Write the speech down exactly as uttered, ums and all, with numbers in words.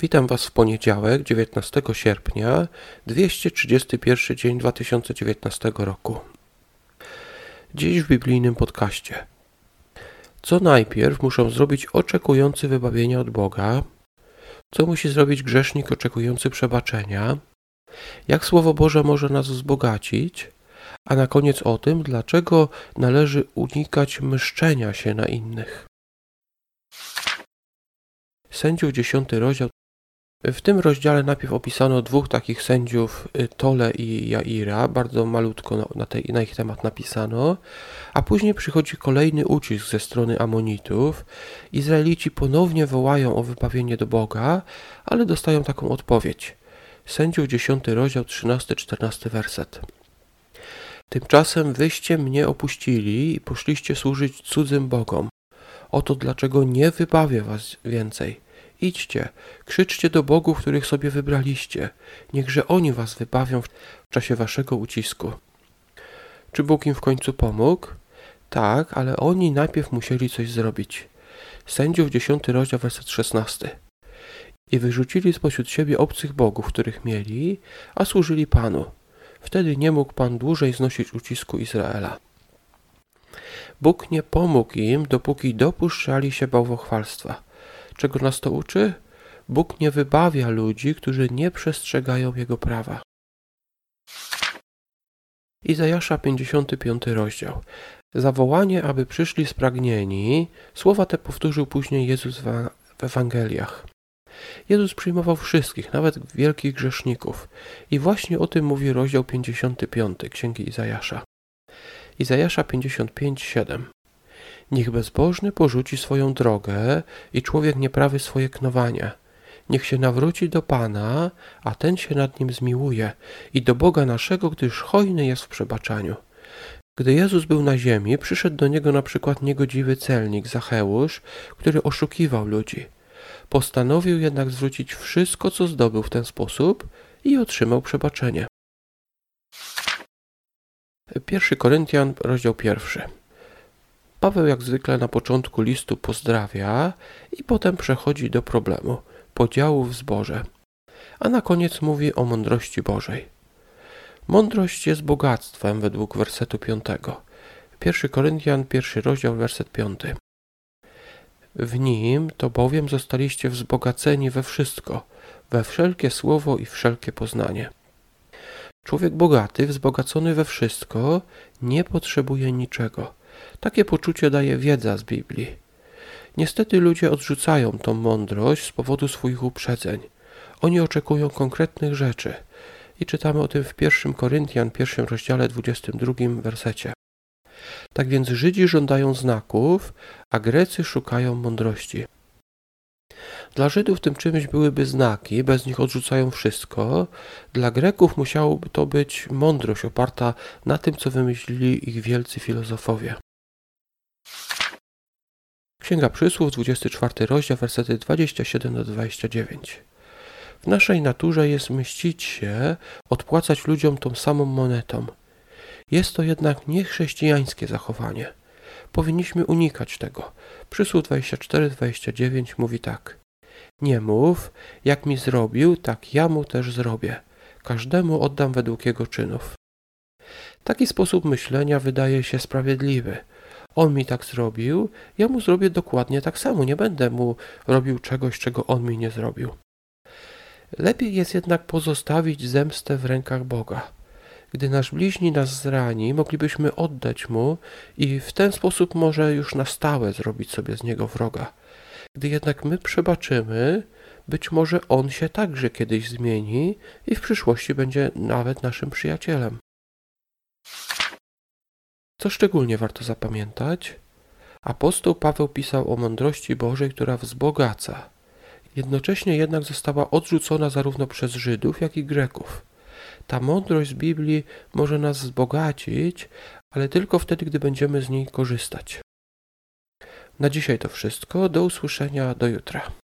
Witam Was w poniedziałek, dziewiętnastego sierpnia, dwieście trzydziesty pierwszy dzień dwa tysiące dziewiętnastego roku. Dziś w biblijnym podcaście. Co najpierw muszą zrobić oczekujący wybawienia od Boga? Co musi zrobić grzesznik oczekujący przebaczenia? Jak Słowo Boże może nas wzbogacić? A na koniec o tym, dlaczego należy unikać mszczenia się na innych. Sędziów dziesiąty rozdział. W tym rozdziale najpierw opisano dwóch takich sędziów, Tole i Jaira, bardzo malutko na, tej, na ich temat napisano, a później przychodzi kolejny ucisk ze strony Amonitów. Izraelici ponownie wołają o wybawienie do Boga, ale dostają taką odpowiedź. Sędziów dziesiąty rozdział, trzynasty czternasty werset. Tymczasem wyście mnie opuścili i poszliście służyć cudzym bogom. Oto dlaczego nie wybawię was więcej. Idźcie, krzyczcie do bogów, których sobie wybraliście. Niechże oni was wybawią w czasie waszego ucisku. Czy Bóg im w końcu pomógł? Tak, ale oni najpierw musieli coś zrobić. Sędziów dziesiąty rozdział, werset szesnasty. I wyrzucili spośród siebie obcych bogów, których mieli, a służyli Panu. Wtedy nie mógł Pan dłużej znosić ucisku Izraela. Bóg nie pomógł im, dopóki dopuszczali się bałwochwalstwa. Czego nas to uczy? Bóg nie wybawia ludzi, którzy nie przestrzegają Jego prawa. Izajasza pięćdziesiąty piąty rozdział. Zawołanie, aby przyszli spragnieni. Słowa te powtórzył później Jezus w Ewangeliach. Jezus przyjmował wszystkich, nawet wielkich grzeszników. I właśnie o tym mówi rozdział pięćdziesiąty piąty Księgi Izajasza. Izajasza pięćdziesiąt pięć siedem. Niech bezbożny porzuci swoją drogę i człowiek nieprawy swoje knowania. Niech się nawróci do Pana, a Ten się nad nim zmiłuje i do Boga naszego, gdyż hojny jest w przebaczaniu. Gdy Jezus był na ziemi, przyszedł do Niego na przykład niegodziwy celnik Zacheusz, który oszukiwał ludzi. Postanowił jednak zwrócić wszystko, co zdobył w ten sposób i otrzymał przebaczenie. pierwszy Koryntian, rozdział pierwszy. Paweł jak zwykle na początku listu pozdrawia i potem przechodzi do problemu, podziału w zborze, a na koniec mówi o mądrości Bożej. Mądrość jest bogactwem według wersetu piątego. pierwszy Koryntian, pierwszy rozdział, werset piąty. W nim to bowiem zostaliście wzbogaceni we wszystko, we wszelkie słowo i wszelkie poznanie. Człowiek bogaty, wzbogacony we wszystko, nie potrzebuje niczego. Takie poczucie daje wiedza z Biblii. Niestety ludzie odrzucają tą mądrość z powodu swoich uprzedzeń. Oni oczekują konkretnych rzeczy. I czytamy o tym w pierwszym Koryntian, pierwszym rozdziale, dwudziestym drugim wersecie. Tak więc Żydzi żądają znaków, a Grecy szukają mądrości. Dla Żydów tym czymś byłyby znaki, bez nich odrzucają wszystko. Dla Greków musiałoby to być mądrość oparta na tym, co wymyślili ich wielcy filozofowie. Księga Przysłów, dwudziesty czwarty rozdział, wersety dwadzieścia siedem do dwudziestu dziewięciu. W naszej naturze jest mścić się, odpłacać ludziom tą samą monetą. Jest to jednak niechrześcijańskie zachowanie. Powinniśmy unikać tego. Przysłów dwadzieścia cztery dwadzieścia dziewięć mówi tak. Nie mów, jak mi zrobił, tak ja mu też zrobię. Każdemu oddam według jego czynów. Taki sposób myślenia wydaje się sprawiedliwy. On mi tak zrobił, ja mu zrobię dokładnie tak samo. Nie będę mu robił czegoś, czego on mi nie zrobił. Lepiej jest jednak pozostawić zemstę w rękach Boga. Gdy nasz bliźni nas zrani, moglibyśmy oddać mu i w ten sposób może już na stałe zrobić sobie z niego wroga. Gdy jednak my przebaczymy, być może on się także kiedyś zmieni i w przyszłości będzie nawet naszym przyjacielem. Co szczególnie warto zapamiętać? Apostoł Paweł pisał o mądrości Bożej, która wzbogaca. Jednocześnie jednak została odrzucona zarówno przez Żydów, jak i Greków. Ta mądrość z Biblii może nas wzbogacić, ale tylko wtedy, gdy będziemy z niej korzystać. Na dzisiaj to wszystko. Do usłyszenia, do jutra.